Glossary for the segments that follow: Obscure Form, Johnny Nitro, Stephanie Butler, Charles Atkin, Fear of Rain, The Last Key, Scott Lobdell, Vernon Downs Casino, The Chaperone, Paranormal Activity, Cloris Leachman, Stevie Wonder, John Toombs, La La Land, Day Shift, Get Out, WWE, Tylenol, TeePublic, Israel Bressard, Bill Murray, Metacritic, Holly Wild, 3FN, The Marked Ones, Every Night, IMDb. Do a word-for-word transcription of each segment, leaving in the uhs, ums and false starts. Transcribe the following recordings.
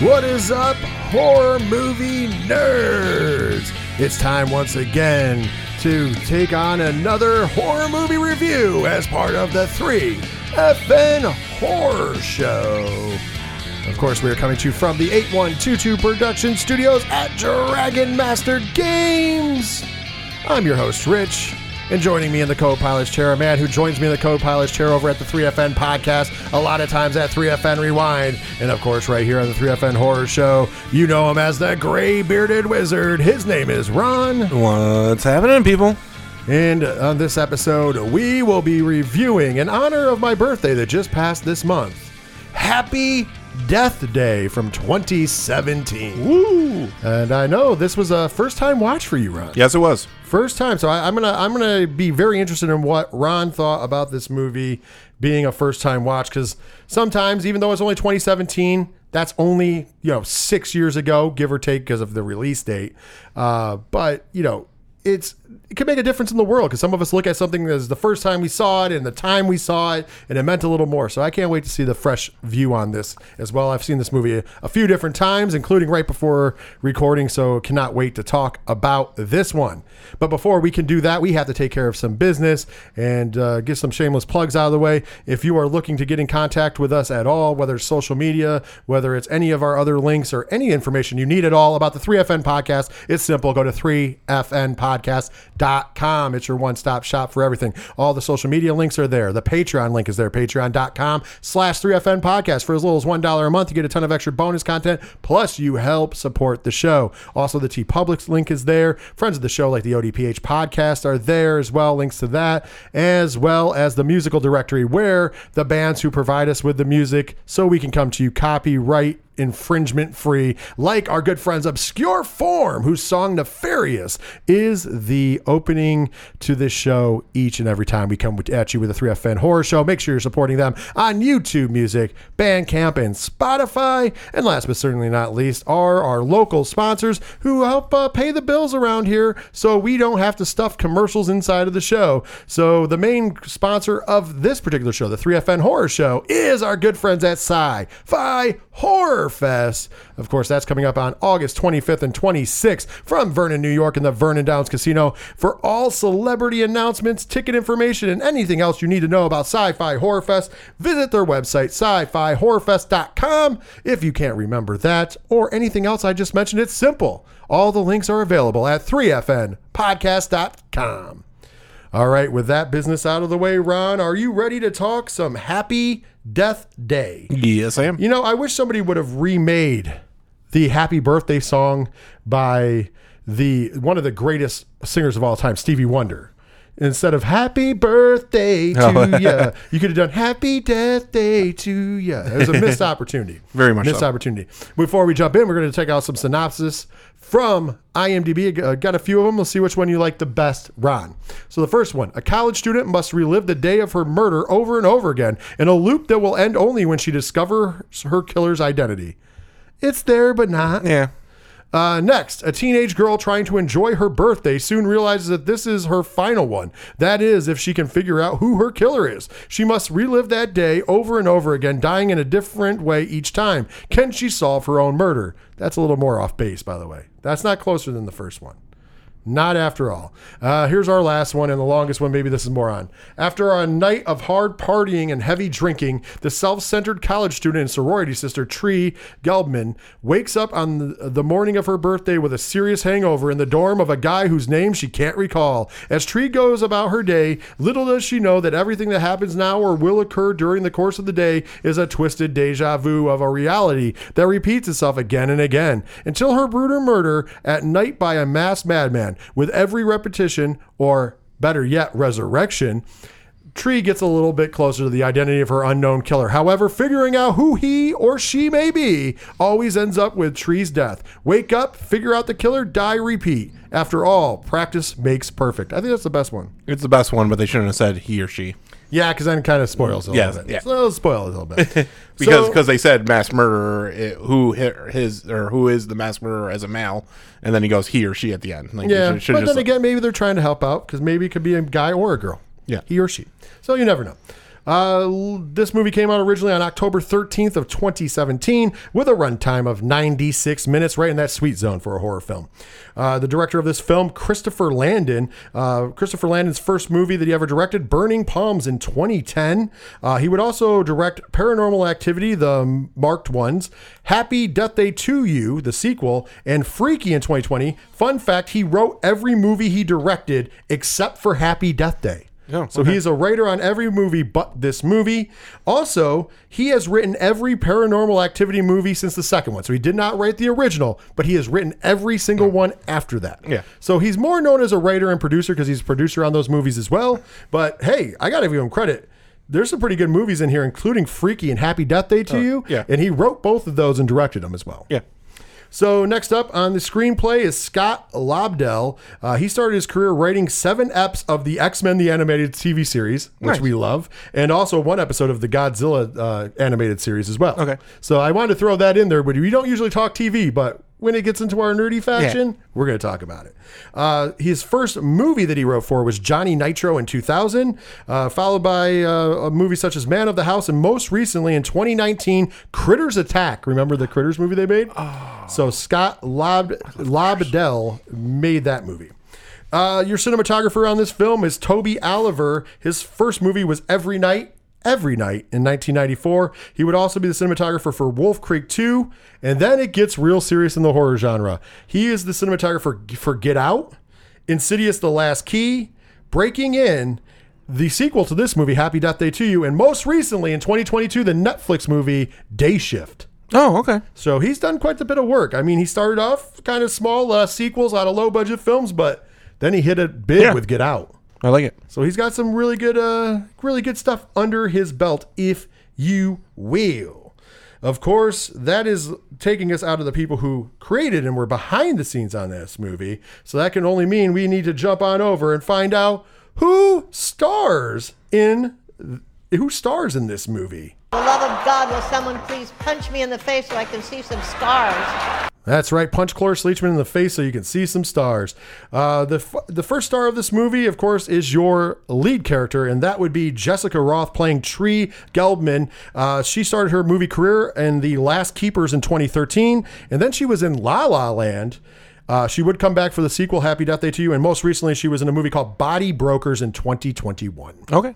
What is up, horror movie nerds? It's time once again to take on another horror movie review as part of the three F N Horror Show. Of course, we are coming to you from the eighty-one twenty-two Production Studios at Dragon Master Games. I'm your host, Rich, and joining me in the co-pilot's chair, a man who joins me in the co-pilot's chair over at the three F N Podcast, a lot of times at three F N Rewind, and of course right here on the three F N Horror Show, you know him as the gray-bearded wizard. His name is Ron. What's happening, people? And on this episode, we will be reviewing, in honor of my birthday that just passed this month, Happy Death Day from twenty seventeen. Woo! And I know this was a first-time watch for you, Ron. Yes, it was. First time, so I, I'm gonna I'm gonna be very interested in what Ron thought about this movie being a first time watch, because sometimes, even though it's only twenty seventeen, that's only, you know, six years ago, give or take, because of the release date. Uh, but you know, it's it can make a difference in the world, because some of us look at something as the first time we saw it and the time we saw it, and it meant a little more. So I can't wait to see the fresh view on this as well. I've seen this movie a, a few different times, including right before recording, so cannot wait to talk about this one. But before we can do that, we have to take care of some business and uh, get some shameless plugs out of the way. If you are looking to get in contact with us at all, whether it's social media, whether it's any of our other links, or any information you need at all about the three F N Podcast, it's simple. Go to three F N podcast dot com. It's your one-stop shop for everything. All the social media links are there. The Patreon link is there. Patreon dot com slash three F N podcast. For as little as one dollar a month, you get a ton of extra bonus content. Plus, you help support the show. Also, the TeePublic link is there. Friends of the show like the O D P H Podcast are there as well. Links to that, as well as the musical directory, where the bands who provide us with the music so we can come to you copyright infringement free, like our good friends Obscure Form, whose song Nefarious is the opening to this show each and every time we come at you with a three F N Horror Show. Make sure you're supporting them on YouTube Music, Bandcamp, and Spotify. And last but certainly not least are our local sponsors who help uh, pay the bills around here, so we don't have to stuff commercials inside of the show. So the main sponsor of this particular show, the three F N Horror Show, is our good friends at Sci-Fi Horror Fest. Of course, that's coming up on August twenty-fifth and twenty-sixth from Vernon, New York, in the Vernon Downs Casino. For all celebrity announcements, ticket information, and anything else you need to know about Sci-Fi Horror Fest, visit their website, sci fi horror fest dot com. If you can't remember that or anything else I just mentioned, it's simple. All the links are available at three F N podcast dot com. All right, with that business out of the way, Ron, are you ready to talk some Happy Death Day? Yes, I am. You know, I wish somebody would have remade the Happy Birthday song by the one of the greatest singers of all time, Stevie Wonder. Instead of Happy Birthday to oh. ya, you could have done Happy Death Day to ya. It was a missed opportunity. Very much missed so. opportunity. Before we jump in, we're going to check out some synopsis from I M D B. Uh, got a few of them. Let's see which one you like the best, Ron. So the first one: a college student must relive the day of her murder over and over again in a loop that will end only when she discovers her killer's identity. It's there, but not. Yeah. Uh, next, a teenage girl trying to enjoy her birthday soon realizes that this is her final one. That is, if she can figure out who her killer is. She must relive that day over and over again, dying in a different way each time. Can she solve her own murder? That's a little more off base, by the way. That's not closer than the first one. Not after all. Uh, here's our last one, and the longest one. Maybe this is more on. After a night of hard partying and heavy drinking, the self-centered college student and sorority sister, Tree Gelbman, wakes up on the morning of her birthday with a serious hangover in the dorm of a guy whose name she can't recall. As Tree goes about her day, little does she know that everything that happens now or will occur during the course of the day is a twisted deja vu of a reality that repeats itself again and again, until her brutal murder at night by a masked madman. With every repetition, or better yet, resurrection, Tree gets a little bit closer to the identity of her unknown killer. However, figuring out who he or she may be always ends up with Tree's death. Wake up, figure out the killer, die, repeat. After all, practice makes perfect. I think that's the best one. It's the best one, but they shouldn't have said he or she. Yeah, because then it kind of spoils a little yes, bit. Yeah. So it'll spoil a little bit. Because so, they said mass murderer, it, who his or who is the mass murderer as a male, and then he goes he or she at the end. Like, yeah, should, should but just, then again, maybe they're trying to help out, because maybe it could be a guy or a girl. Yeah. He or she. So you never know. Uh, this movie came out originally on October thirteenth of twenty seventeen with a runtime of ninety-six minutes, right in that sweet zone for a horror film. Uh, the director of this film, Christopher Landon, uh, Christopher Landon's first movie that he ever directed, Burning Palms in twenty ten. Uh, he would also direct Paranormal Activity, The Marked Ones, Happy Death Day two U, the sequel, and Freaky in twenty twenty. Fun fact, he wrote every movie he directed except for Happy Death Day. Oh, so okay. He's a writer on every movie but this movie. Also, he has written every Paranormal Activity movie since the second one. So he did not write the original, but he has written every single one after that. Yeah. So he's more known as a writer and producer because he's a producer on those movies as well. But hey, I got to give him credit. There's some pretty good movies in here, including Freaky and Happy Death Day to oh, You. Yeah. And he wrote both of those and directed them as well. Yeah. So next up on the screenplay is Scott Lobdell. Uh, he started his career writing seven eps of the X-Men, the animated T V series, which nice. we love, and also one episode of the Godzilla uh, animated series as well. Okay. So I wanted to throw that in there, but we don't usually talk T V, but when it gets into our nerdy faction, yeah. we're going to talk about it. Uh, his first movie that he wrote for was Johnny Nitro in two thousand, uh, followed by uh, movies such as Man of the House, and most recently in twenty nineteen, Critters Attack. Remember the Critters movie they made? Oh. So Scott Lob- Lobdell made that movie. Uh, your cinematographer on this film is Toby Oliver. His first movie was Every Night. Every night in nineteen ninety-four. He would also be the cinematographer for Wolf Creek two, and then it gets real serious in the horror genre. He is the cinematographer for Get Out, Insidious The Last Key, Breaking In, the sequel to this movie, Happy Death Day to You, and most recently in twenty twenty-two, the Netflix movie Day Shift. Oh, okay. So he's done quite a bit of work. I mean, he started off kind of small uh, sequels out of low-budget films, but then he hit it big yeah. with Get Out. I like it. So he's got some really good uh, really good stuff under his belt, if you will. Of course, that is taking us out of the people who created and were behind the scenes on this movie. So that can only mean we need to jump on over and find out who stars in who stars in this movie. For the love of God, will someone please punch me in the face so I can see some scars? That's right. Punch Cloris Leachman in the face so you can see some stars. Uh, the f- the first star of this movie, of course, is your lead character, and that would be Jessica Roth playing Tree Gelbman. Uh, she started her movie career in The Last Keepers in twenty thirteen, and then she was in La La Land. Uh, she would come back for the sequel, Happy Death Day to You, and most recently she was in a movie called Body Brokers in twenty twenty-one. Okay.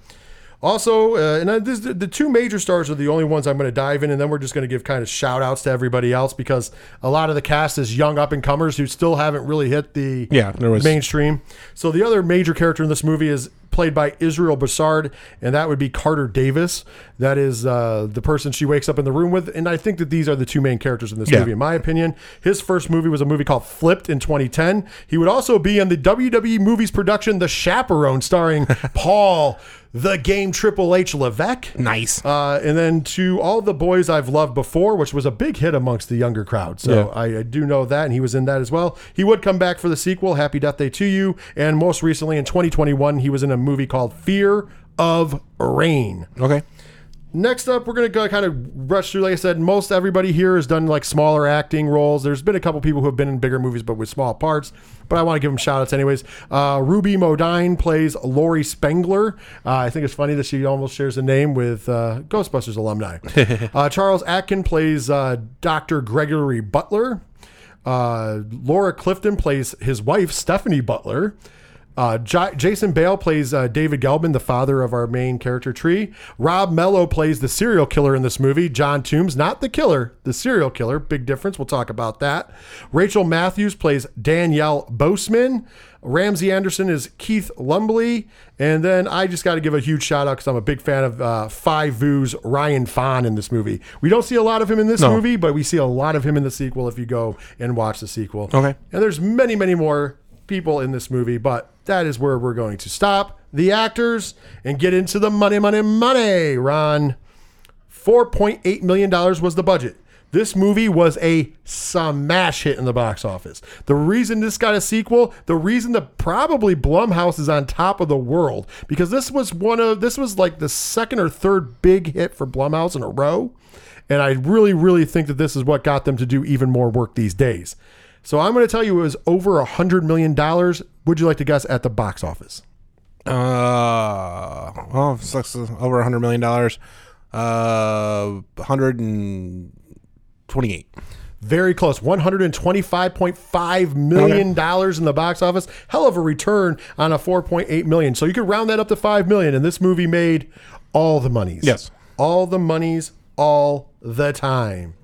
Also, uh, and this, the two major stars are the only ones I'm going to dive in, and then we're just going to give kind of shout-outs to everybody else because a lot of the cast is young up-and-comers who still haven't really hit the yeah, there was. mainstream. So the other major character in this movie is played by Israel Bressard, and that would be Carter Davis. That is uh, the person she wakes up in the room with, and I think that these are the two main characters in this yeah. movie, in my opinion. His first movie was a movie called Flipped in twenty ten. He would also be in the W W E movies production The Chaperone, starring Paul... The Game Triple H Levesque. Nice. Uh, and then To All the Boys I've Loved Before, which was a big hit amongst the younger crowd. So yeah. I, I do know that, and he was in that as well. He would come back for the sequel, Happy Death Day to You. And most recently in twenty twenty-one, he was in a movie called Fear of Rain. Okay. Next up, we're going to kind of rush through. Like I said, most everybody here has done like smaller acting roles. There's been a couple people who have been in bigger movies, but with small parts. But I want to give them shout-outs anyways. Uh, Ruby Modine plays Lori Spengler. Uh, I think it's funny that she almost shares a name with uh, Ghostbusters alumni. uh, Charles Atkin plays uh, Doctor Gregory Butler. Uh, Laura Clifton plays his wife, Stephanie Butler. Uh, J- Jason Bale plays uh, David Gelbman, the father of our main character, Tree. Rob Mello plays the serial killer in this movie, John Toombs. Not the killer, the serial killer. Big difference. We'll talk about that. Rachel Matthews plays Danielle Boseman. Ramsey Anderson is Keith Lumbly. And then I just got to give a huge shout out because I'm a big fan of uh, Fivu's Ryan Fahn in this movie. We don't see a lot of him in this no. movie, but we see a lot of him in the sequel if you go and watch the sequel. Okay. And there's many, many more people in this movie, but that is where we're going to stop the actors and get into the money, money, money, Ron. four point eight million dollars was the budget. This movie was a smash hit in the box office. The reason this got a sequel, the reason that probably Blumhouse is on top of the world, because this was one of, this was like the second or third big hit for Blumhouse in a row. And I really, really think that this is what got them to do even more work these days. So I'm going to tell you it was over one hundred million dollars. Would you like to guess at the box office? Uh, oh, sucks. Over a hundred million dollars. Uh, one hundred twenty-eight. Very close. one hundred twenty-five point five million dollars okay. in the box office. Hell of a return on a four point eight million dollars. So you could round that up to five million dollars, and this movie made all the monies. Yes. All the monies all the time.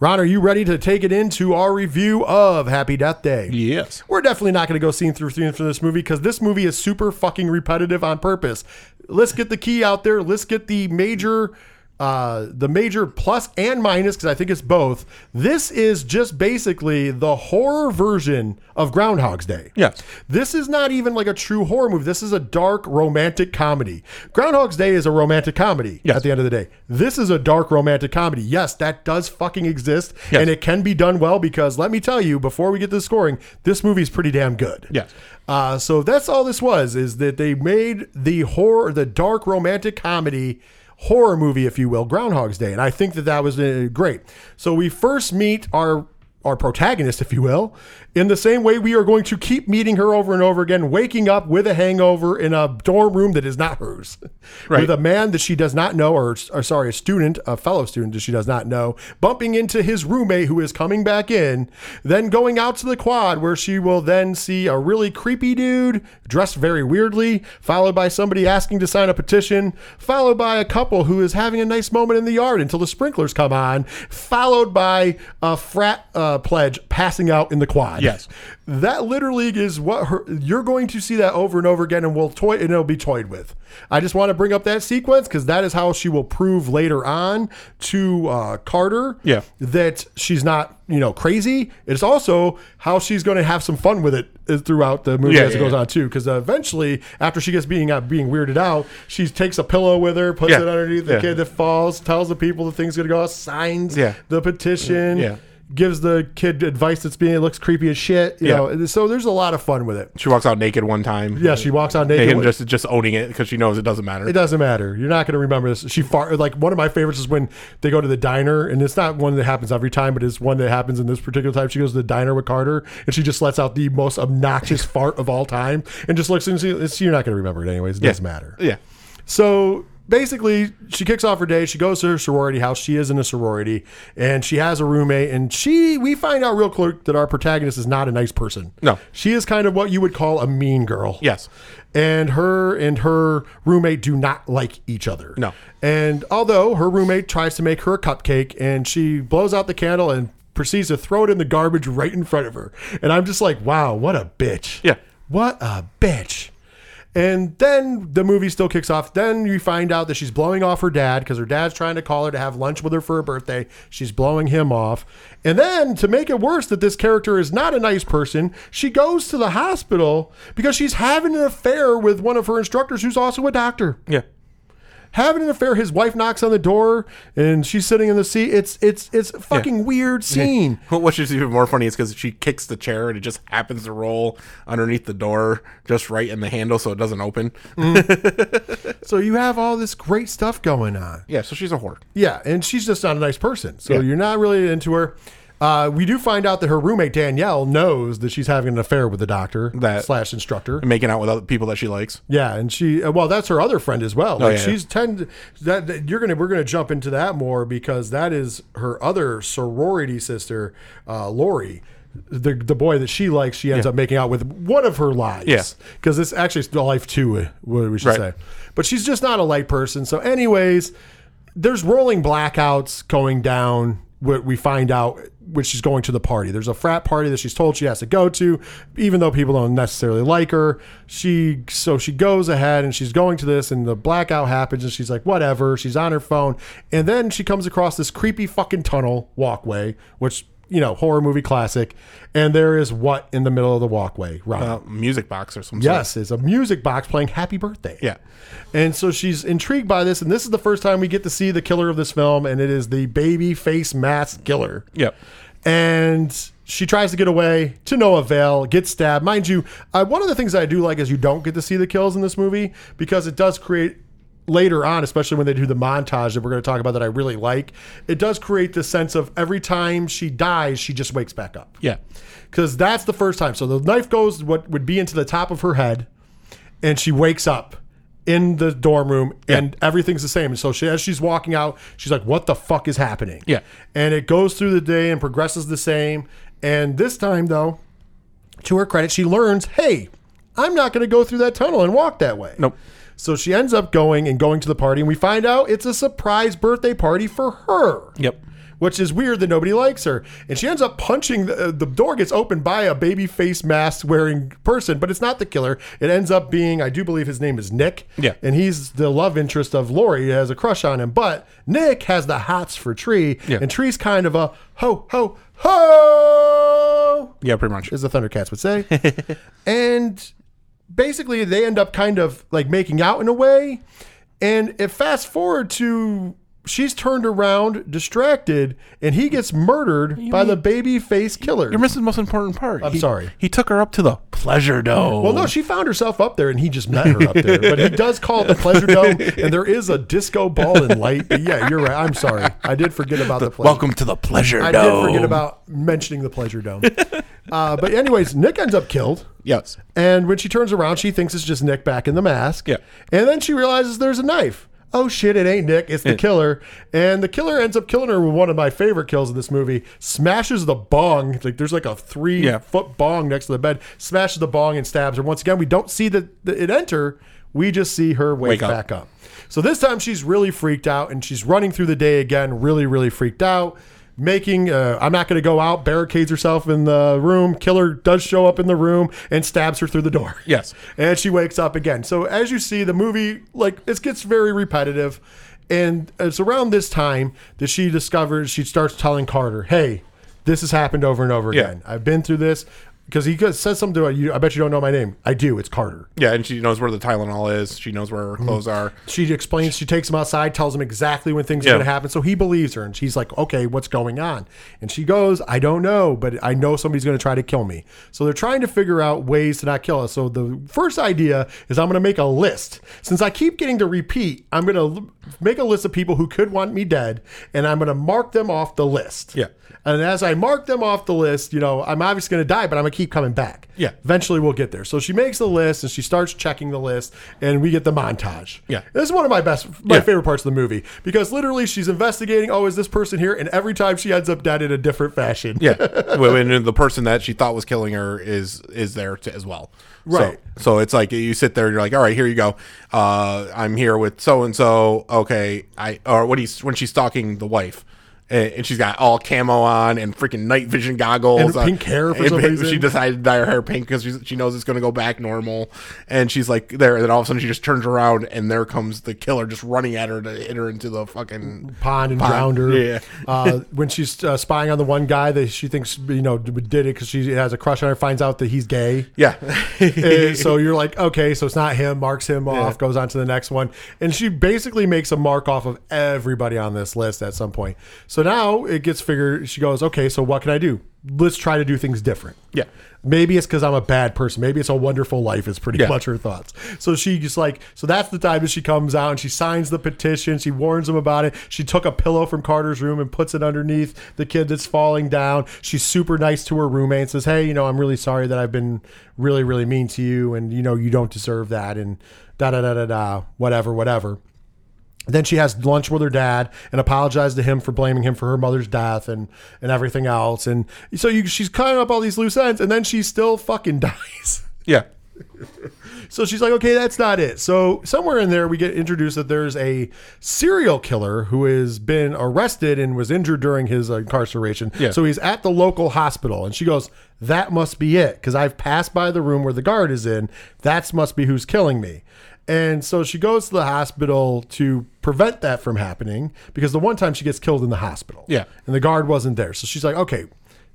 Ron, are you ready to take it into our review of Happy Death Day? Yes. We're definitely not going to go scene through scene for this movie because this movie is super fucking repetitive on purpose. Let's get the key out there. Let's get the major... Uh, the major plus and minus, because I think it's both. This is just basically the horror version of Groundhog's Day. Yes. This is not even like a true horror movie. This is a dark romantic comedy. Groundhog's Day is a romantic comedy yes. at the end of the day. This is a dark romantic comedy. Yes, that does fucking exist, yes. and it can be done well because let me tell you, before we get to the scoring, this movie is pretty damn good. Yes. Uh, so that's all this was, is that they made the horror, the dark romantic comedy horror movie, if you will, Groundhog's Day. And I think that that was uh, great. So we first meet our our protagonist, if you will, in the same way we are going to keep meeting her over and over again, waking up with a hangover in a dorm room that is not hers, right. with a man that she does not know, or, or sorry, a student, a fellow student that she does not know, bumping into his roommate who is coming back in, then going out to the quad where she will then see a really creepy dude dressed very weirdly, followed by somebody asking to sign a petition, followed by a couple who is having a nice moment in the yard until the sprinklers come on, followed by a frat, uh, pledge passing out in the quad. Yes. That literally is what her, you're going to see that over and over again, and we'll toy and it'll be toyed with. I just want to bring up that sequence because that is how she will prove later on to uh, Carter yeah. that she's not, you know, crazy. It's also how she's going to have some fun with it throughout the movie yeah, as yeah, it goes yeah. on too, because uh, eventually after she gets being uh, being weirded out, she takes a pillow with her, puts yeah. it underneath the yeah. kid that falls, tells the people the thing's going to go out, signs yeah. the petition. Yeah. yeah. Gives the kid advice that's being, it looks creepy as shit. You yeah. know, so there's a lot of fun with it. She walks out naked one time. Yeah, she walks out naked. naked just, just owning it because she knows it doesn't matter. It doesn't matter. You're not going to remember this. She far, like one of my favorites is when they go to the diner, and it's not one that happens every time, but it's one that happens in this particular time. She goes to the diner with Carter, and she just lets out the most obnoxious fart of all time, and just looks and sees, you're not going to remember it anyways. It yeah. doesn't matter. Yeah. So... basically, she kicks off her day. She goes to her sorority house. She is in a sorority, and she has a roommate. And she, we find out real quick that our protagonist is not a nice person. No, she is kind of what you would call a mean girl. Yes, and her and her roommate do not like each other. No, and although her roommate tries to make her a cupcake, and she blows out the candle and proceeds to throw it in the garbage right in front of her. And I'm just like, wow, what a bitch. Yeah, what a bitch. And then the movie still kicks off. Then you find out that she's blowing off her dad because her dad's trying to call her to have lunch with her for her birthday. She's blowing him off. And then to make it worse that this character is not a nice person, she goes to the hospital because she's having an affair with one of her instructors who's also a doctor. Yeah. Having an affair, his wife knocks on the door, and she's sitting in the seat. It's it's it's a fucking yeah. weird scene. Yeah. What's even more funny is because she kicks the chair, and it just happens to roll underneath the door, just right in the handle, so it doesn't open. Mm. So you have all this great stuff going on. Yeah, so she's a whore. Yeah, and she's just not a nice person, so yeah. you're not really into her. Uh, we do find out that her roommate, Danielle, knows that she's having an affair with the doctor that, slash instructor. Making out with other people that she likes. Yeah, and she, well, that's her other friend as well. Like oh, yeah, she's yeah. tend, that, that you're gonna, we're going to jump into that more because that is her other sorority sister, uh, Lori. The the boy that she likes, she ends yeah. up making out with one of her lives. Yeah. Because it's actually life two, we should right. say. But she's just not a light person. So anyways, there's rolling blackouts going down. What we find out when she's going to the party. There's a frat party that she's told she has to go to, even though people don't necessarily like her. She so she goes ahead and she's going to this, and the blackout happens, and she's like, whatever. She's on her phone, and then she comes across this creepy fucking tunnel walkway, which you know horror movie classic. And there is what in the middle of the walkway, right? Uh, music box or something. Yes, it's a music box playing "Happy Birthday." Yeah. And so she's intrigued by this, and this is the first time we get to see the killer of this film, and it is the baby face mask killer. Yep. And she tries to get away to no avail, gets stabbed. Mind you, uh, one of the things I do like is you don't get to see the kills in this movie because it does create... later on, especially when they do the montage that we're going to talk about that I really like, it does create the sense of every time she dies, she just wakes back up. Yeah. Because that's the first time. So the knife goes what would be into the top of her head, and she wakes up in the dorm room, yeah. and everything's the same. And so she, as she's walking out, she's like, what the fuck is happening? Yeah. And it goes through the day and progresses the same. And this time, though, to her credit, she learns, hey, I'm not going to go through that tunnel and walk that way. Nope. So she ends up going and going to the party, and we find out it's a surprise birthday party for her. Yep. Which is weird that nobody likes her. And she ends up punching, the, the door gets opened by a baby face mask wearing person, but it's not the killer. It ends up being, I do believe his name is Nick. Yeah. And he's the love interest of Lori, who has a crush on him. But Nick has the hots for Tree, yeah. and Tree's kind of a ho, ho, ho. Yeah, pretty much. As the Thundercats would say. And basically they end up kind of like making out in a way. And it fast forward to... she's turned around, distracted, and he gets murdered you by mean, the baby face killer. You're missing the most important part. I'm he, sorry. He took her up to the Pleasure Dome. Well, no, she found herself up there, and he just met her up there. But he does call it the Pleasure Dome, and there is a disco ball and light. But yeah, you're right. I'm sorry. I did forget about the, the Pleasure Welcome to the Pleasure I Dome. I did forget about mentioning the Pleasure Dome. Uh, but anyways, Nick ends up killed. Yes. And when she turns around, she thinks it's just Nick back in the mask. Yeah. And then she realizes there's a knife. Oh shit, it ain't Nick, it's the killer. And the killer ends up killing her with one of my favorite kills in this movie. Smashes the bong. Like there's like a three yeah. foot bong next to the bed. Smashes the bong and stabs her. Once again, we don't see the, the, it enter. We just see her wake, wake up. back up. So this time she's really freaked out, and she's running through the day again, really, really freaked out. Making, uh, I'm not going to go out, barricades herself in the room. Killer does show up in the room and stabs her through the door. Yes. And she wakes up again. So as you see, the movie, like, it gets very repetitive. And it's around this time that she discovers, she starts telling Carter, hey, this has happened over and over yeah. again. I've been through this. Because he says something to her, I bet you don't know my name. I do. It's Carter. Yeah, and she knows where the Tylenol is. She knows where her clothes mm-hmm. are. She explains. She takes him outside, tells him exactly when things yeah. are going to happen. So he believes her, and she's like, okay, what's going on? And she goes, I don't know, but I know somebody's going to try to kill me. So they're trying to figure out ways to not kill us. So the first idea is I'm going to make a list. Since I keep getting to repeat, I'm going to make a list of people who could want me dead, and I'm going to mark them off the list. Yeah. And as I mark them off the list, you know, I'm obviously going to die, but I'm going to keep coming back. Yeah. Eventually we'll get there. So she makes the list and she starts checking the list, and we get the montage. Yeah. This is one of my best, my yeah. favorite parts of the movie, because literally she's investigating, oh, is this person here? And every time she ends up dead in a different fashion. Yeah. And the person that she thought was killing her is, is there to, as well. Right. So, so it's like you sit there and you're like, all right, here you go. Uh, I'm here with so-and-so. Okay. I, or what he's, when she's stalking the wife. And she's got all camo on and freaking night vision goggles. And pink hair for and some reason. She decided to dye her hair pink because she knows it's going to go back normal. And she's like there. And then all of a sudden she just turns around, and there comes the killer just running at her to hit her into the fucking pond and pond. drowned her. Yeah. uh, when she's uh, spying on the one guy that she thinks, you know, did it because she has a crush on her, finds out that he's gay. Yeah. So you're like, okay, so it's not him. Marks him off, yeah. goes on to the next one. And she basically makes a mark off of everybody on this list at some point. So So now it gets figured, she goes, okay, so what can I do? Let's try to do things different. Yeah. Maybe it's because I'm a bad person. Maybe it's a wonderful life is pretty yeah. much her thoughts. So she just like, so that's the time that she comes out and she signs the petition. She warns him about it. She took a pillow from Carter's room and puts it underneath the kid that's falling down. She's super nice to her roommate and says, hey, you know, I'm really sorry that I've been really, really mean to you. And, you know, you don't deserve that. And da, da, da, da, da, whatever, whatever. Then she has lunch with her dad and apologized to him for blaming him for her mother's death and, and everything else. And so you, she's cutting up all these loose ends, and then she still fucking dies. Yeah. So she's like, okay, that's not it. So somewhere in there, we get introduced that there's a serial killer who has been arrested and was injured during his incarceration. Yeah. So he's at the local hospital, and she goes, that must be it, because I've passed by the room where the guard is in. That must be who's killing me. And so she goes to the hospital to prevent that from happening, because the one time she gets killed in the hospital. Yeah. And the guard wasn't there. So she's like, okay,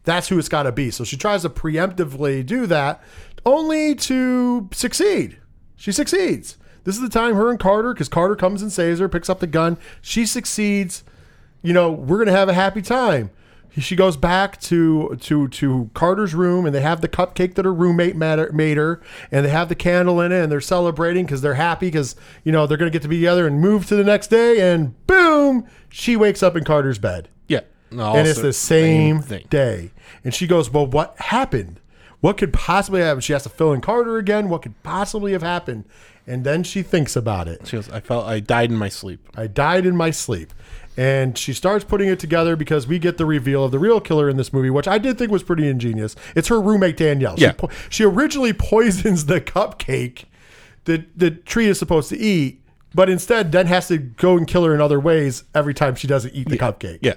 that's who it's got to be. So she tries to preemptively do that, only to succeed. She succeeds. This is the time her and Carter, because Carter comes and saves her, picks up the gun. She succeeds. You know, we're going to have a happy time. She goes back to to to Carter's room, and they have the cupcake that her roommate made her, and they have the candle in it, and they're celebrating because they're happy because, you know, they're going to get to be together and move to the next day, and boom, she wakes up in Carter's bed. Yeah. No, and it's the same, same day. And she goes, well, what happened? What could possibly happen? She has to fill in Carter again. What could possibly have happened? And then she thinks about it. She goes, I felt I died in my sleep. I died in my sleep. And she starts putting it together because we get the reveal of the real killer in this movie, which I did think was pretty ingenious. It's her roommate, Danielle. Yeah. She, po- she originally poisons the cupcake that the tree is supposed to eat, but instead then has to go and kill her in other ways every time she doesn't eat the yeah. cupcake. Yeah.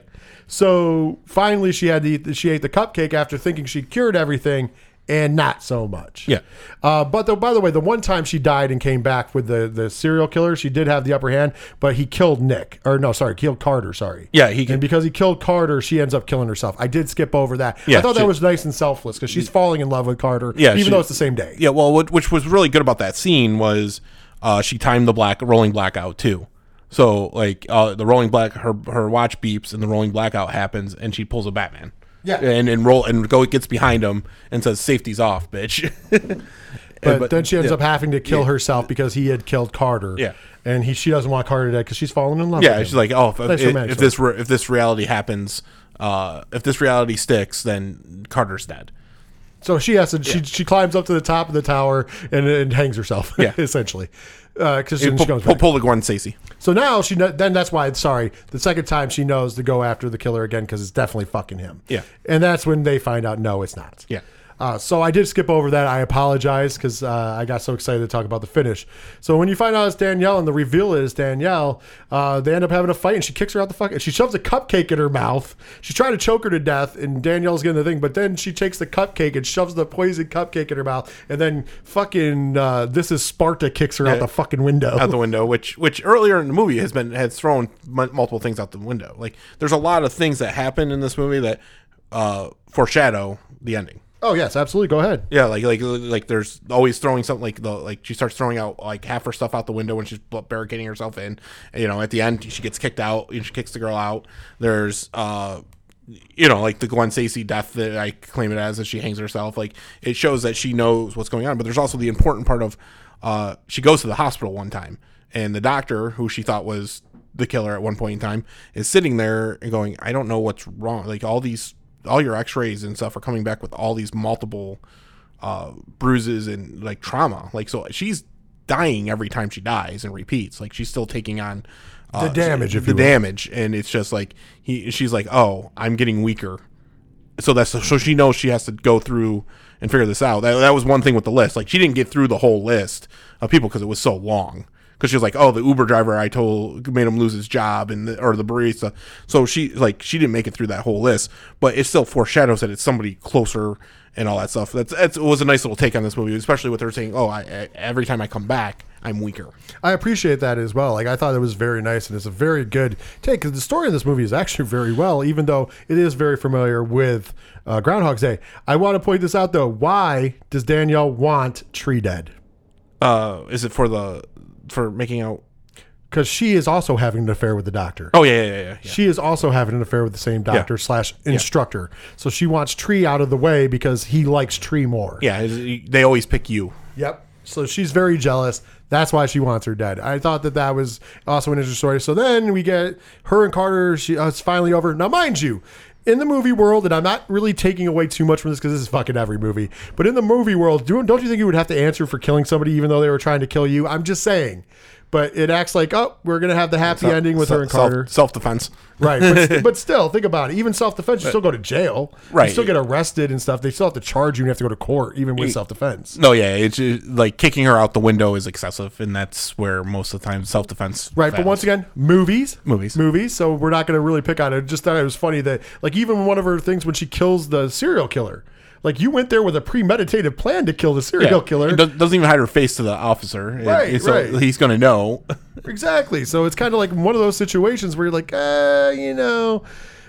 So finally she had to eat the, she ate the cupcake after thinking she cured everything. And not so much. Yeah. Uh, but the, by the way, the one time she died and came back with the, the serial killer, she did have the upper hand, but he killed Nick. Or no, sorry, killed Carter, sorry. Yeah. He can, and because he killed Carter, she ends up killing herself. I did skip over that. Yeah, I thought she, that was nice and selfless because she's falling in love with Carter, yeah, even she, though it's the same day. Yeah, well, what, which was really good about that scene was uh, she timed the black rolling blackout too. So like uh, the rolling black, her, her watch beeps and the rolling blackout happens and she pulls a Batman. Yeah, and and roll and go gets behind him and says, "Safety's off, bitch." but, but then she ends yeah. up having to kill yeah. herself because he had killed Carter. Yeah, and he she doesn't want Carter dead because she's fallen in love. Yeah, with him. She's like, "Oh, if, nice if, if this re- if this reality happens, uh, if this reality sticks, then Carter's dead." So she has to. Yeah. She she climbs up to the top of the tower and, and hangs herself. Yeah, essentially, because uh, pull, pull, pull, pull the Gwen Stacy. So now she then that's why it's sorry. The second time she knows to go after the killer again because it's definitely fucking him. Yeah, and that's when they find out no, it's not. Yeah. Uh, so I did skip over that. I apologize because uh, I got so excited to talk about the finish. So when you find out it's Danielle and the reveal is Danielle, uh, they end up having a fight and she kicks her out the fuck. She shoves a cupcake in her mouth. She's trying to choke her to death and Danielle's getting the thing, but then she takes the cupcake and shoves the poisoned cupcake in her mouth and then fucking uh, This Is Sparta kicks her yeah, out the fucking window. Out the window, which which earlier in the movie has been has thrown m- multiple things out the window. Like there's a lot of things that happen in this movie that uh, foreshadow the ending. Oh yes, absolutely. Go ahead. Yeah, like like like there's always throwing something like the like she starts throwing out like half her stuff out the window when she's barricading herself in. And, you know, at the end she gets kicked out and she kicks the girl out. There's uh, you know, like the Gwen Stacy death that I claim it as as she hangs herself. Like it shows that she knows what's going on. But there's also the important part of uh, she goes to the hospital one time and the doctor who she thought was the killer at one point in time is sitting there and going, I don't know what's wrong. Like all these. All your x-rays and stuff are coming back with all these multiple uh, bruises and like trauma. Like, so she's dying every time she dies and repeats. Like, she's still taking on uh, the damage, if the you damage. Will. And it's just like, he, she's like, oh, I'm getting weaker. So that's so she knows she has to go through and figure this out. That, that was one thing with the list. Like, she didn't get through the whole list of people because it was so long. Because she was like, oh, the Uber driver I told made him lose his job, and the, or the barista. So she like she didn't make it through that whole list, but it still foreshadows that it's somebody closer and all that stuff. That's, that's it was a nice little take on this movie, especially with her saying, oh, I, I, every time I come back, I'm weaker. I appreciate that as well. Like I thought it was very nice, and it's a very good take. Because the story in this movie is actually very well, even though it is very familiar with uh, Groundhog Day. I want to point this out though. Why does Danielle want Tree dead? Uh, is it for the for making out because she is also having an affair with the doctor. Oh yeah, yeah, yeah, yeah. She is also having an affair with the same doctor yeah. slash instructor. Yeah. So she wants Tree out of the way because he likes Tree more. Yeah. They always pick you. Yep. So she's very jealous. That's why she wants her dead. I thought that that was also an interesting story. So then we get her and Carter. She uh, it's finally over. Now, mind you, in the movie world, and I'm not really taking away too much from this because this is fucking every movie, but in the movie world, do, don't you think you would have to answer for killing somebody even though they were trying to kill you? I'm just saying. But it acts like, oh, we're going to have the happy self, ending with self, her and Carter. Self, self-defense. Right. But, but still, think about it. Even self-defense, you still go to jail. Right. You still get arrested and stuff. They still have to charge you and you have to go to court even with it, self-defense. No, yeah. It's it, like kicking her out the window is excessive, and that's where most of the time self-defense. Right. Fails. But once again, movies. Movies. Movies. So we're not going to really pick on it. I just thought it was funny that, like, even one of her things when she kills the serial killer. Like, you went there with a premeditated plan to kill the serial yeah. killer. It doesn't even hide her face to the officer. Right, it, so right. He's going to know. Exactly. So it's kind of like one of those situations where you're like, uh, you know,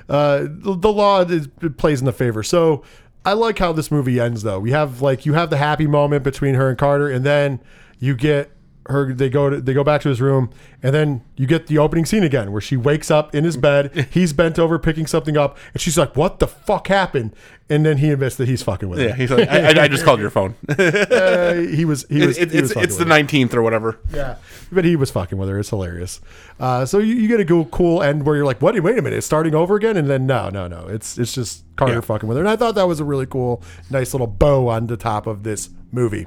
uh, the, the law is, it plays in the favor. So I like how this movie ends, though. We have, like, you have the happy moment between her and Carter, and then you get her, they go to, they go back to his room, and then you get the opening scene again where she wakes up in his bed, he's bent over picking something up, and she's like, what the fuck happened? And then he admits that he's fucking with her. Yeah, he's like, I, I just called your phone. uh, he was, he was, it, it, he was it's, it's the nineteenth or whatever. Yeah, but he was fucking with her. It's hilarious. Uh, so you, you get a cool end where you're like, what? Wait a minute, it's starting over again? And then no, no, no, it's it's just Carter yeah. fucking with her. And I thought that was a really cool, nice little bow on the top of this movie.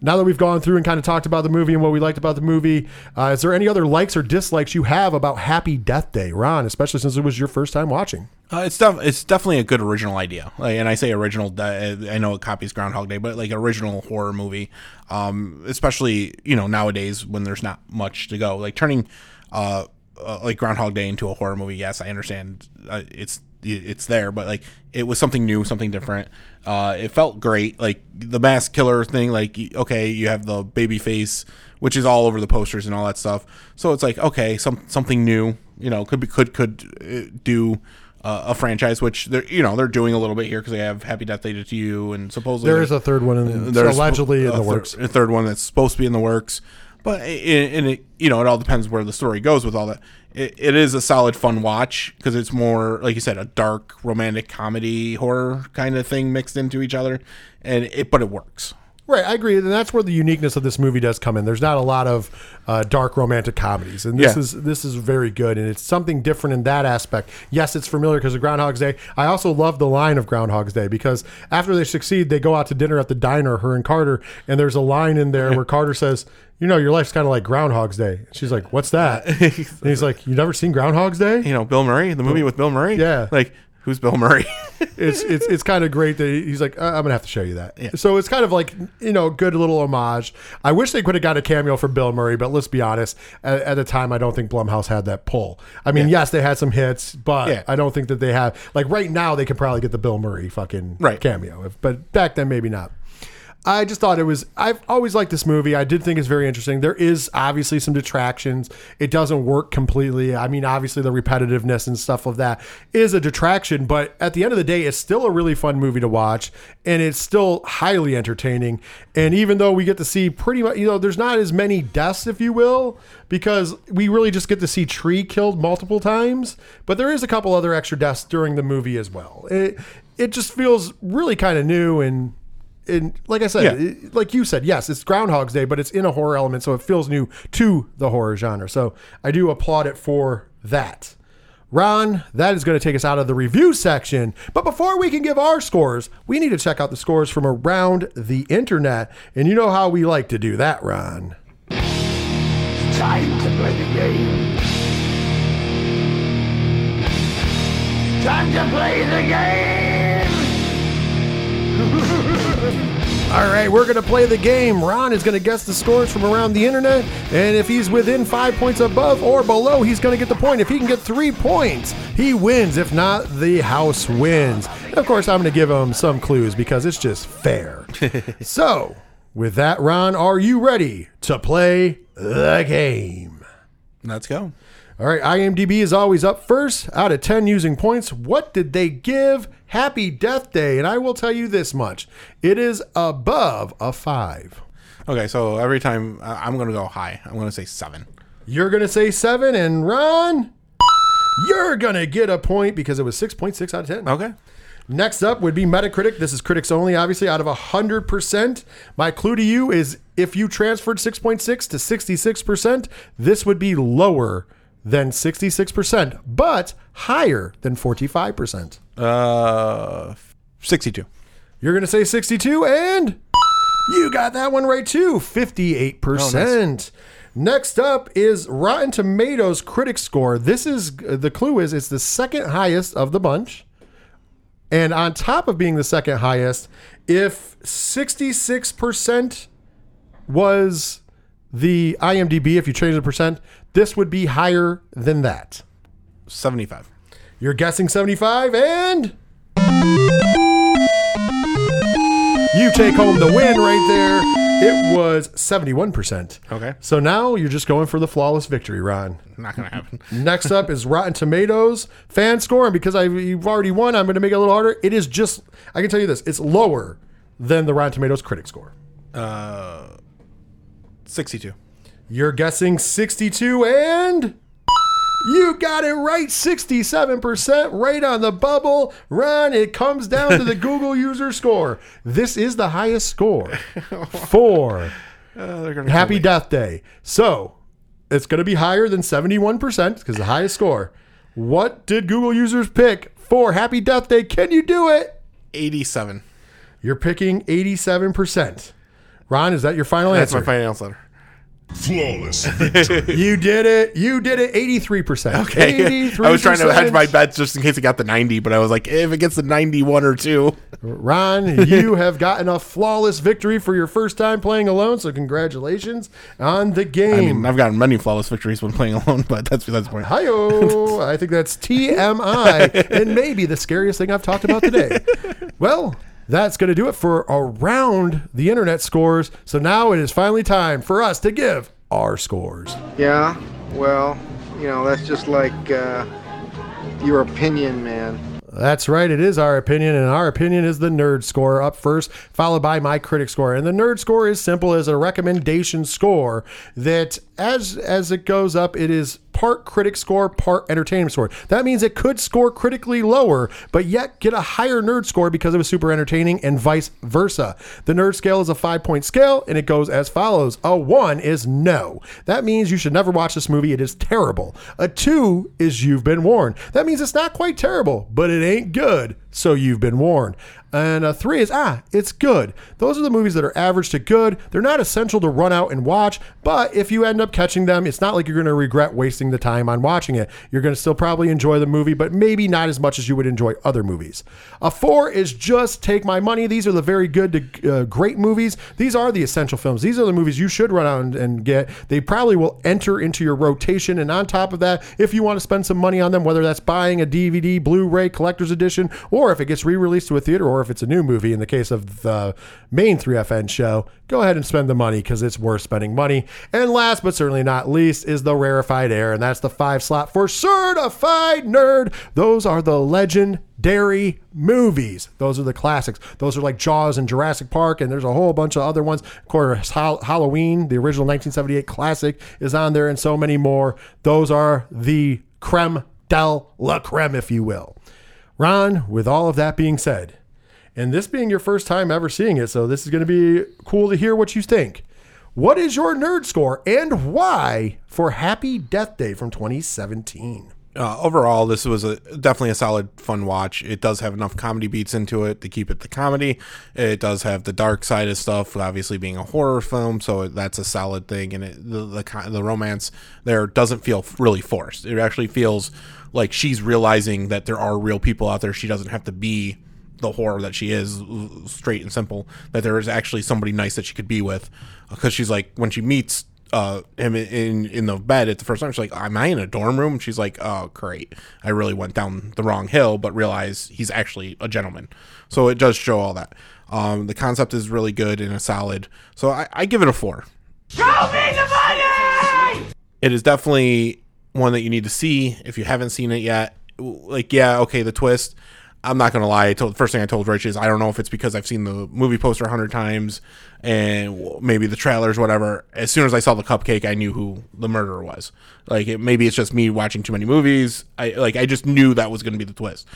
now that we've gone through and kind of talked about the movie and what we liked about the movie, uh, is there any other likes or dislikes you have about Happy Death Day, Ron, especially since it was your first time watching? Uh, it's def- it's definitely a good original idea. Like, and I say original, I know it copies Groundhog Day, but like original horror movie, um, especially, you know, nowadays when there's not much to go. Like turning uh, uh, like Groundhog Day into a horror movie, yes, I understand uh, it's it's there, but like it was something new, something different. Uh, it felt great. Like the masked killer thing, like, okay, you have the baby face, which is all over the posters and all that stuff. So it's like, okay, some something new, you know, could be could could do uh, a franchise, which they're, you know, they're doing a little bit here because they have Happy Death Day to You, and supposedly there is a third one in the, allegedly in the th- works. A third one that's supposed to be in the works. But it, and it, you know, it all depends where the story goes with all that. It, it is a solid, fun watch because it's more, like you said, a dark romantic comedy horror kind of thing mixed into each other, and it but it works. Right, I agree, and that's where the uniqueness of this movie does come in. There's not a lot of uh, dark romantic comedies, and this yeah. is this is very good, and it's something different in that aspect. Yes, it's familiar because of Groundhog's Day. I also love the line of Groundhog's Day because after they succeed, they go out to dinner at the diner, her and Carter, and there's a line in there where Carter says, you know, your life's kind of like Groundhog's Day. She's like, what's that? And he's like, you've never seen Groundhog's Day? You know, Bill Murray, the movie with Bill Murray? Yeah. Like, who's Bill Murray? it's it's it's kind of great that he's like, I'm going to have to show you that. Yeah. So it's kind of like, you know, good little homage. I wish they could have got a cameo for Bill Murray, but let's be honest. At, at the time, I don't think Blumhouse had that pull. I mean, yeah. yes, they had some hits, but yeah. I don't think that they have. Like right now, they could probably get the Bill Murray fucking right. cameo. But back then, maybe not. I just thought it was, I've always liked this movie. I did think it's very interesting. There is obviously some detractions. It doesn't work completely. I mean, obviously the repetitiveness and stuff of that is a detraction, but at the end of the day, it's still a really fun movie to watch, and it's still highly entertaining. And even though we get to see pretty much, you know, there's not as many deaths, if you will, because we really just get to see Tree killed multiple times, but there is a couple other extra deaths during the movie as well. It, it just feels really kind of new and, And like I said, yeah. it, like you said, yes, it's Groundhog's Day, but it's in a horror element, so it feels new to the horror genre. So I do applaud it for that. Ron, that is going to take us out of the review section. But before we can give our scores, we need to check out the scores from around the internet. And you know how we like to do that, Ron. It's time to play the game. Time to play the game. All right, we're going to play the game. Ron is going to guess the scores from around the internet, and if he's within five points above or below, he's going to get the point. If he can get three points, he wins. If not, the house wins. And of course, I'm going to give him some clues because it's just fair. So, with that, Ron, are you ready to play the game? Let's go. All right, IMDb is always up first. Out of ten using points, what did they give Happy Death Day? And I will tell you this much. It is above a five. Okay, so every time I'm going to go high. I'm going to say seven. You're going to say seven, and Ron, you're going to get a point because it was six point six out of ten. Okay. Next up would be Metacritic. This is critics only, obviously, out of one hundred percent. My clue to you is if you transferred six point six to sixty-six percent, this would be lower than sixty-six percent, but higher than forty-five percent. Uh, sixty-two. You're going to say sixty-two, and you got that one right, too. fifty-eight percent. Oh, nice. Next up is Rotten Tomatoes critic score. This is, the clue is, it's the second highest of the bunch. And on top of being the second highest, if sixty-six percent was the IMDb, if you change the percent, this would be higher than that. seventy-five. You're guessing seventy-five, and you take home the win right there. It was seventy-one percent. Okay. So now you're just going for the flawless victory, Ron. Not going to happen. Next up is Rotten Tomatoes fan score. And because I, you've already won, I'm going to make it a little harder. It is just, I can tell you this, it's lower than the Rotten Tomatoes critic score. Uh... sixty-two. You're guessing sixty-two, and you got it right. sixty-seven percent, right on the bubble. Ron, it comes down to the Google user score. This is the highest score for uh, Happy Death Day. So it's going to be higher than seventy-one percent because the highest score. What did Google users pick for Happy Death Day? Can you do it? eighty-seven. You're picking eighty-seven percent. Ron, is that your final That's answer? That's my final answer. Flawless victory. You did it. You did it. eighty-three percent. Okay. eighty-three percent. I was trying to hedge my bets just in case it got the ninety, but I was like, if it gets the ninety-one or two. Ron, you have gotten a flawless victory for your first time playing alone, so congratulations on the game. I mean, I've gotten many flawless victories when playing alone, but that's besides the point. Hi-yo. I think that's T M I, and maybe the scariest thing I've talked about today. Well, that's going to do it for Around the Internet Scores. So now it is finally time for us to give our scores. Yeah, well, you know, that's just like uh, your opinion, man. That's right. It is our opinion, and our opinion is the nerd score up first, followed by my critic score. And the nerd score is simple as a recommendation score that as as it goes up, it is part critic score, part entertainment score. That means it could score critically lower, but yet get a higher nerd score because it was super entertaining, and vice versa. The nerd scale is a five-point scale, and it goes as follows. A one is no. That means you should never watch this movie. It is terrible. A two is you've been warned. That means it's not quite terrible, but it ain't good, so you've been warned. And a three is, ah, it's good. Those are the movies that are average to good. They're not essential to run out and watch, but if you end up catching them, it's not like you're going to regret wasting the time on watching it. You're going to still probably enjoy the movie, but maybe not as much as you would enjoy other movies. A four is just take my money. These are the very good to uh, great movies. These are the essential films. These are the movies you should run out and, and get. They probably will enter into your rotation, and on top of that, if you want to spend some money on them, whether that's buying a D V D, Blu-ray, collector's edition, or if it gets re-released to a theater, or if it's a new movie, in the case of the main three F N show, go ahead and spend the money because it's worth spending money. And last but certainly not least is the rarefied air, and that's the five slot for Certified Nerd. Those are the legendary movies. Those are the classics. Those are like Jaws and Jurassic Park, and there's a whole bunch of other ones. Of course, Halloween, the original nineteen seventy-eight classic, is on there, and so many more. Those are the creme de la creme, if you will. Ron, with all of that being said, and this being your first time ever seeing it, so this is going to be cool to hear what you think. What is your nerd score and why for Happy Death Day from twenty seventeen? Uh, overall, this was a, definitely a solid, fun watch. It does have enough comedy beats into it to keep it the comedy. It does have the dark side of stuff, obviously being a horror film, so that's a solid thing. And it, the, the the romance there doesn't feel really forced. It actually feels like she's realizing that there are real people out there. She doesn't have to be the horror that she is, straight and simple, that there is actually somebody nice that she could be with. Because she's like, when she meets uh him in in the bed at the first time, she's like, am I in a dorm room? And she's like, oh great, I really went down the wrong hill, but realize he's actually a gentleman. So it does show all that. Um the concept is really good and a solid, so i, I give it a four. Show me the money! It is definitely one that you need to see if you haven't seen it yet. Like, yeah, okay, the twist, I'm not going to lie. I told, the first thing I told Rich is, I don't know if it's because I've seen the movie poster a hundred times and maybe the trailers, whatever. As soon as I saw the cupcake, I knew who the murderer was. Like, it, maybe it's just me watching too many movies. I like, I just knew that was going to be the twist.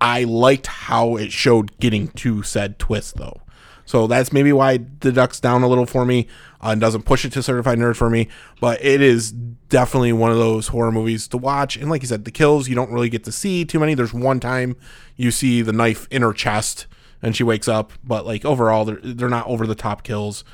I liked how it showed getting to said twist, though. So that's maybe why it deducts down a little for me uh, and doesn't push it to Certified Nerd for me. But it is definitely one of those horror movies to watch. And like you said, the kills, you don't really get to see too many. There's one time you see the knife in her chest and she wakes up. But like overall, they're, they're not over-the-top kills.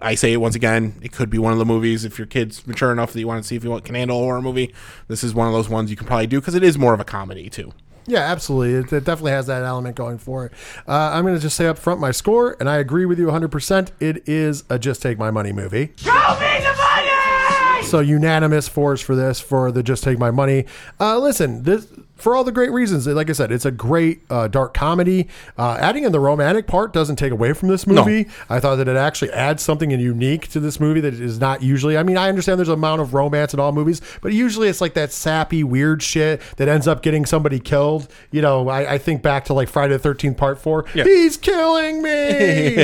I say it once again, it could be one of the movies, if your kid's mature enough that you want to see if you can handle a horror movie, this is one of those ones you can probably do because it is more of a comedy too. Yeah, absolutely. It, it definitely has that element going for it. Uh, I'm going to just say up front my score, and I agree with you one hundred percent. It is a Just Take My Money movie. Show me the money! So unanimous fours for this, for the Just Take My Money. Uh, listen, this... for all the great reasons. Like I said, it's a great uh, dark comedy. Uh, adding in the romantic part doesn't take away from this movie. No. I thought that it actually adds something unique to this movie that is not usually. I mean, I understand there's an amount of romance in all movies, but usually it's like that sappy, weird shit that ends up getting somebody killed. You know, I, I think back to like Friday the thirteenth Part four. Yeah. He's killing me!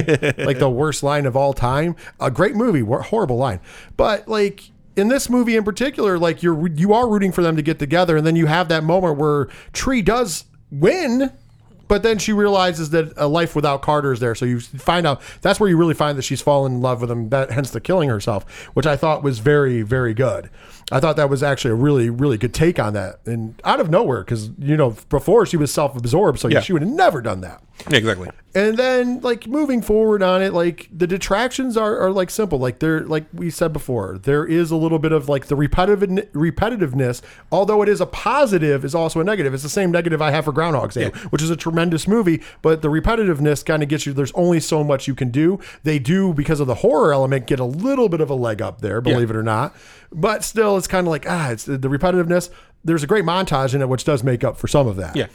Like the worst line of all time. A great movie. Horrible line. But like... in this movie in particular, like you're, you are rooting for them to get together, and then you have that moment where Tree does win, but then she realizes that a life without Carter is there. So you find out, that's where you really find that she's fallen in love with him, that, hence the killing herself, which I thought was very, very good. I thought that was actually a really, really good take on that, and out of nowhere, because, you know, before she was self-absorbed, so yeah. she would have never done that. Yeah, exactly. And then, like, moving forward on it, like, the detractions are, are like simple. Like, they're, like we said before, there is a little bit of like the repetitive repetitiveness, although it is a positive, is also a negative. It's the same negative I have for Groundhog Day, yeah. which is a tremendous movie, but the repetitiveness kind of gets you, there's only so much you can do. They do, because of the horror element, get a little bit of a leg up there, believe yeah. it or not. But still, it's kind of like, ah, it's the repetitiveness. There's a great montage in it, which does make up for some of that. Yeah.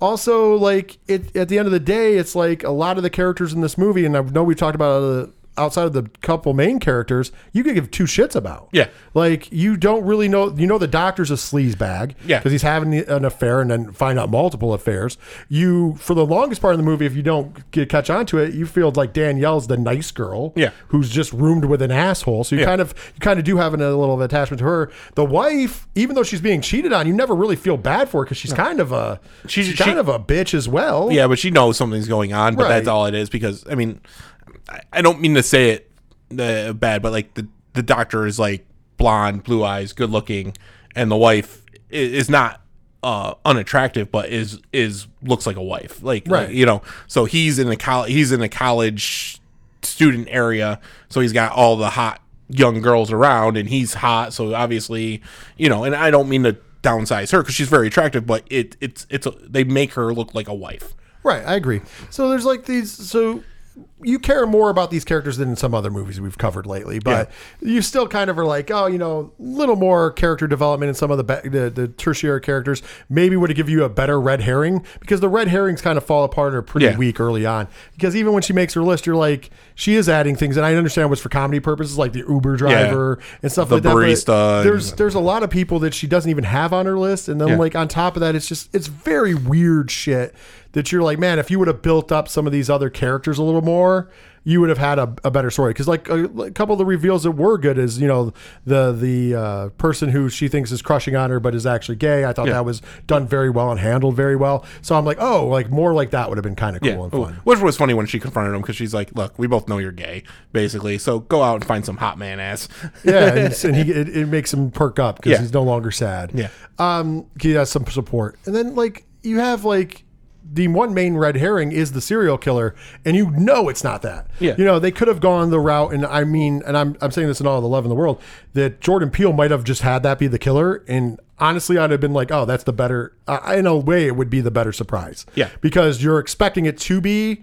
Also, like, it, at the end of the day, it's like a lot of the characters in this movie, and I know we've talked about the, outside of the couple main characters, you could give two shits about. Yeah. Like, you don't really know. You know the doctor's a sleazebag. Yeah. Because he's having an affair and then find out multiple affairs. You, for the longest part of the movie, if you don't get, catch on to it, you feel like Danielle's the nice girl. Yeah. Who's just roomed with an asshole. So you yeah. kind of you kind of do have a little attachment to her. The wife, even though she's being cheated on, you never really feel bad for her because she's no. kind of a she's, she's she, kind of a bitch as well. Yeah, but she knows something's going on. But right. that's all it is, because, I mean, I don't mean to say it uh, bad, but like the, the doctor is like blonde, blue eyes, good looking, and the wife is, is not uh, unattractive, but is is looks like a wife, like, right. like, you know. So he's in the college, he's in the college student area, so he's got all the hot young girls around, and he's hot, so obviously, you know. And I don't mean to downsize her because she's very attractive, but it it's it's a, they make her look like a wife. Right, I agree. So there's like these so. You care more about these characters than in some other movies we've covered lately, but yeah. you still kind of are like, oh, you know, a little more character development in some of the, be- the the tertiary characters maybe would have give you a better red herring, because the red herrings kind of fall apart and are pretty yeah. weak early on, because even when she makes her list, you're like, she is adding things, and I understand what's for comedy purposes, like the Uber driver yeah. and stuff the like that. The barista. There's, there's a lot of people that she doesn't even have on her list, and then yeah. like on top of that, it's just, it's very weird shit that you're like, man, if you would have built up some of these other characters a little more, you would have had a, a better story. Because like a, a couple of the reveals that were good is, you know, the the uh, person who she thinks is crushing on her but is actually gay. I thought yeah. that was done very well and handled very well. So I'm like, oh, like more like that would have been kind of cool yeah. and fun. Which was funny when she confronted him, because she's like, look, we both know you're gay, basically. So go out and find some hot man ass. yeah, and, and he it, it makes him perk up because yeah. he's no longer sad. Yeah, um, he has some support. And then like you have like, the one main red herring is the serial killer, and you know it's not that. Yeah. You know, they could have gone the route, and I mean, and I'm I'm saying this in all the love in the world, that Jordan Peele might have just had that be the killer, and honestly, I'd have been like, oh, that's the better, uh, in a way, it would be the better surprise. Yeah. Because you're expecting it to be,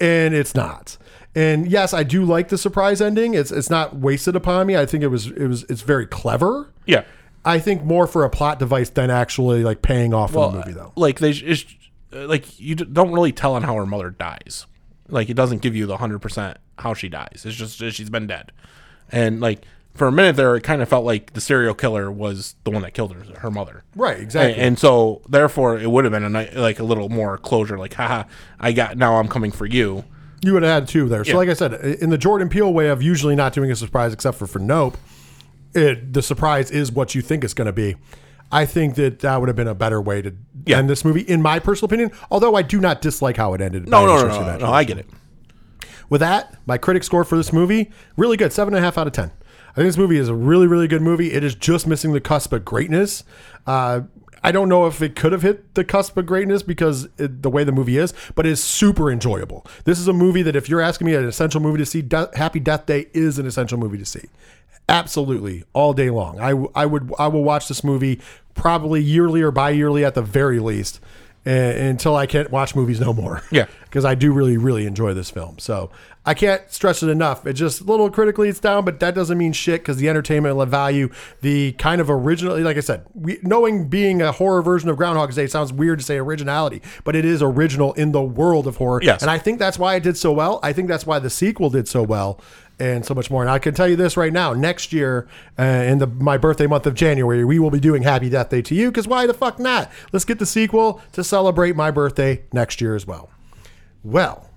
and it's not. And yes, I do like the surprise ending. It's it's not wasted upon me. I think it was it was it's very clever. Yeah. I think more for a plot device than actually like paying off well, in the movie, though. Like they. It's, Like, you don't really tell on how her mother dies. Like, it doesn't give you the one hundred percent how she dies. It's just she's been dead. And, like, for a minute there, it kind of felt like the serial killer was the one that killed her, her mother. Right, exactly. And, and so, therefore, it would have been, a like, a little more closure. Like, haha, I got, now I'm coming for you. You would have had two there. So, yeah. like I said, in the Jordan Peele way of usually not doing a surprise except for, for Nope, it, the surprise is what you think it's going to be. I think that that would have been a better way to yeah. end this movie, in my personal opinion, although I do not dislike how it ended. No, no, no, no, no, no, I get it. With that, my critic score for this movie, really good, seven and a half out of ten. I think this movie is a really, really good movie. It is just missing the cusp of greatness. Uh, I don't know if it could have hit the cusp of greatness because it, the way the movie is, but it is super enjoyable. This is a movie that if you're asking me an essential movie to see, De- Happy Death Day is an essential movie to see. Absolutely, all day long. I, I would I will watch this movie probably yearly or bi-yearly at the very least uh, until I can't watch movies no more. Yeah, because I do really really enjoy this film. So I can't stress it enough. It's just a little critically it's down, but that doesn't mean shit because the entertainment value, the kind of originally, like I said, we, knowing being a horror version of Groundhog Day, it sounds weird to say originality, but it is original in the world of horror. Yes, and I think that's why it did so well. I think that's why the sequel did so well. And so much more. And I can tell you this right now, next year, uh, in the my birthday month of January, we will be doing Happy Death Day to You, because why the fuck not? Let's get the sequel to celebrate my birthday next year as well. Well,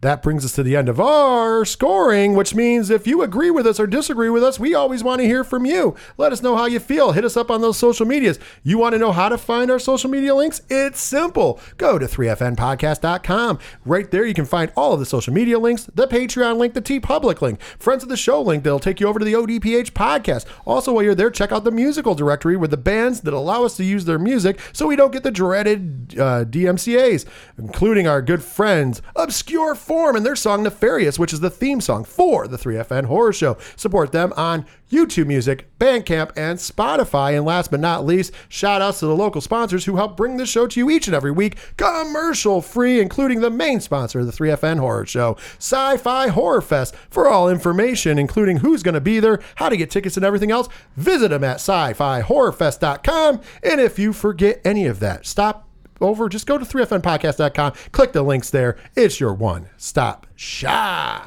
That brings us to the end of our scoring, which means if you agree with us or disagree with us, we always want to hear from you. Let us know how you feel. Hit us up on those social medias. You want to know how to find our social media links? It's simple. Go to three f n podcast dot com. Right there, you can find all of the social media links, the Patreon link, the TeePublic link, Friends of the Show link that'll take you over to the O D P H Podcast. Also, while you're there, check out the musical directory with the bands that allow us to use their music so we don't get the dreaded uh, D M C As, including our good friends, Obscure Form, and their song Nefarious, which is the theme song for the three F N Horror Show. Support them on YouTube Music, Bandcamp, and Spotify. And last but not least, shout outs to the local sponsors who help bring this show to you each and every week, commercial free, including the main sponsor of the three F N Horror Show, Sci-Fi Horror Fest. For all information, including who's going to be there, how to get tickets, and everything else, visit them at sci fi horror fest dot com. And if you forget any of that, stop over, just go to three f n podcast dot com, click the links there. It's your one stop shop.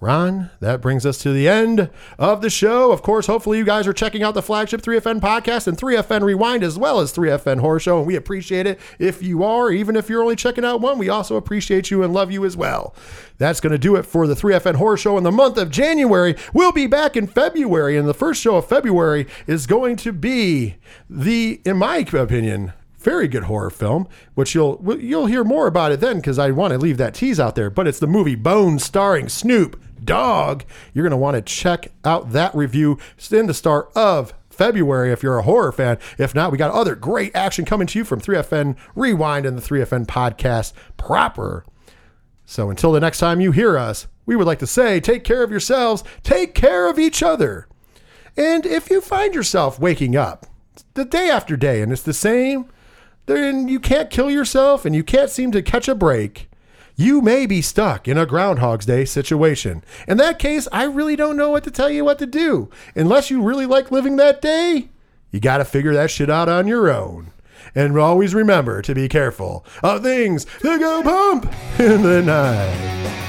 Ron, that brings us to the end of the show. Of course, hopefully you guys are checking out the flagship three F N Podcast and three F N Rewind, as well as three F N Horror Show, and we appreciate it if you are. Even if you're only checking out one, we also appreciate you and love you as well. That's going to do it for the three F N Horror Show in the month of January. We'll be back in February, and the first show of February is going to be the, in my opinion, very good horror film, which you'll you'll hear more about it then, because I want to leave that tease out there. But it's the movie Bones, starring Snoop Dogg. You're going to want to check out that review in the start of February if you're a horror fan. If not, we got other great action coming to you from three F N Rewind and the three F N Podcast proper. So until the next time you hear us, we would like to say, take care of yourselves, take care of each other. And if you find yourself waking up the day after day and it's the same, then you can't kill yourself and you can't seem to catch a break. You may be stuck in a Groundhog's Day situation. In that case, I really don't know what to tell you what to do. Unless you really like living that day, you got to figure that shit out on your own. And always remember to be careful of things that go bump in the night.